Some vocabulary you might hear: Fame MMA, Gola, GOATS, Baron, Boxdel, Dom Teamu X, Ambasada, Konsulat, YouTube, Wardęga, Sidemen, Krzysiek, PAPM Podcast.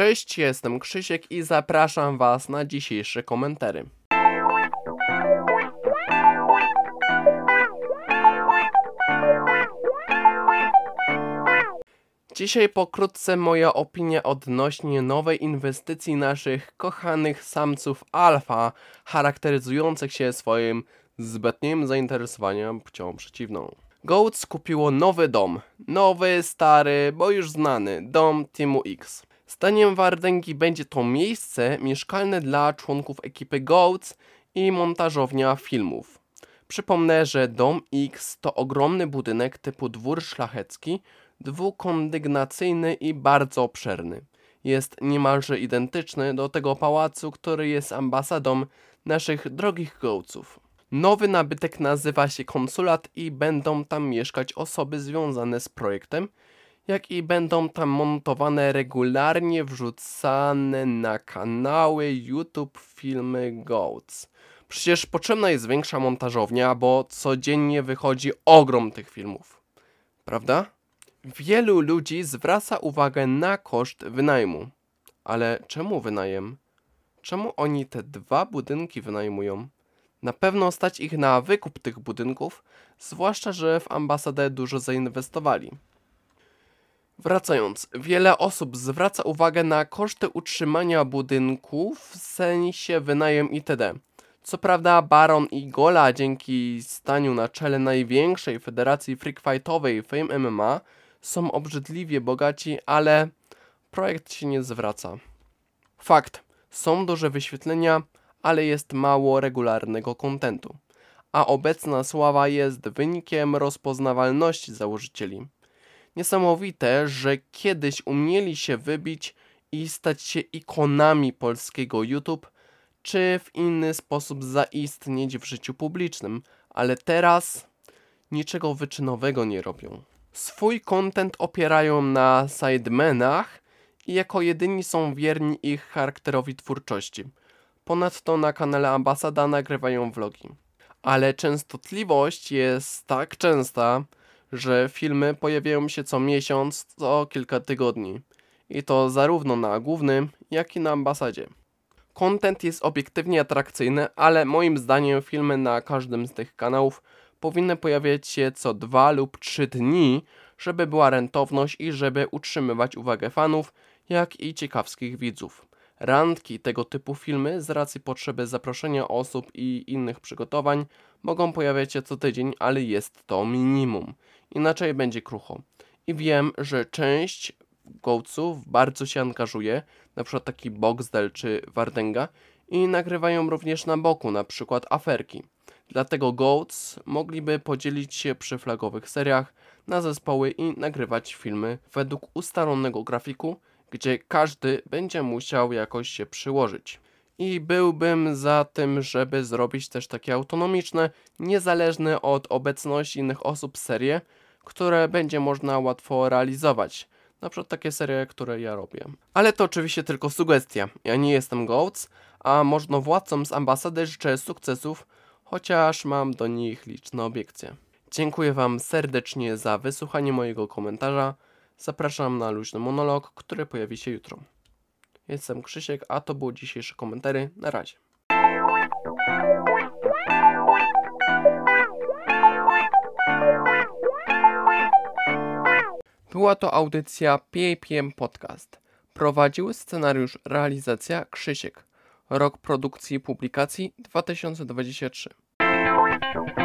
Cześć, jestem Krzysiek i zapraszam Was na dzisiejsze komentary. Dzisiaj pokrótce moja opinia odnośnie nowej inwestycji naszych kochanych samców alfa, charakteryzujących się swoim zbytnim zainteresowaniem płcią przeciwną. GOATS kupiło nowy dom, nowy, stary, bo już znany, Dom Teamu X. Zdaniem Wardęgi będzie to miejsce mieszkalne dla członków ekipy GOATS i montażownia filmów. Przypomnę, że Dom X to ogromny budynek typu dwór szlachecki, dwukondygnacyjny i bardzo obszerny. Jest niemalże identyczny do tego pałacu, który jest ambasadą naszych drogich GOATSów. Nowy nabytek nazywa się Konsulat i będą tam mieszkać osoby związane z projektem, jak i będą tam montowane regularnie wrzucane na kanały YouTube filmy GOATS. Przecież potrzebna jest większa montażownia, bo codziennie wychodzi ogrom tych filmów. Prawda? Wielu ludzi zwraca uwagę na koszt wynajmu. Ale czemu wynajem? Czemu oni te dwa budynki wynajmują? Na pewno stać ich na wykup tych budynków, zwłaszcza że w ambasadę dużo zainwestowali. Wracając, wiele osób zwraca uwagę na koszty utrzymania budynków, w sensie wynajem itd. Co prawda Baron i Gola dzięki staniu na czele największej federacji freakfightowej Fame MMA są obrzydliwie bogaci, ale projekt się nie zwraca. Fakt, są duże wyświetlenia, ale jest mało regularnego kontentu, a obecna sława jest wynikiem rozpoznawalności założycieli. Niesamowite, że kiedyś umieli się wybić i stać się ikonami polskiego YouTube, czy w inny sposób zaistnieć w życiu publicznym, ale teraz niczego wyczynowego nie robią. Swój content opierają na sidemenach i jako jedyni są wierni ich charakterowi twórczości. Ponadto na kanale Ambasada nagrywają vlogi. Ale częstotliwość jest tak częsta, że filmy pojawiają się co miesiąc, co kilka tygodni. I to zarówno na głównym, jak i na ambasadzie. Content jest obiektywnie atrakcyjny, ale moim zdaniem filmy na każdym z tych kanałów powinny pojawiać się co 2 lub 3 dni, żeby była rentowność i żeby utrzymywać uwagę fanów, jak i ciekawskich widzów. Randki, tego typu filmy z racji potrzeby zaproszenia osób i innych przygotowań mogą pojawiać się co tydzień, ale jest to minimum. Inaczej będzie krucho. I wiem, że część GOATSów bardzo się angażuje, np. taki Boxdel czy Wardęga, i nagrywają również na boku, np. aferki. Dlatego GOATS mogliby podzielić się przy flagowych seriach na zespoły i nagrywać filmy według ustalonego grafiku, gdzie każdy będzie musiał jakoś się przyłożyć. I byłbym za tym, żeby zrobić też takie autonomiczne, niezależne od obecności innych osób serie, które będzie można łatwo realizować. Na przykład takie serie, które ja robię. Ale to oczywiście tylko sugestia. Ja nie jestem GOATS, a możnowładcom z ambasady życzę sukcesów, chociaż mam do nich liczne obiekcje. Dziękuję Wam serdecznie za wysłuchanie mojego komentarza. Zapraszam na luźny monolog, który pojawi się jutro. Jestem Krzysiek, a to były dzisiejsze komentary. Na razie. Była to audycja PAPM Podcast. Prowadził scenariusz realizacja Krzysiek. Rok produkcji i publikacji 2023.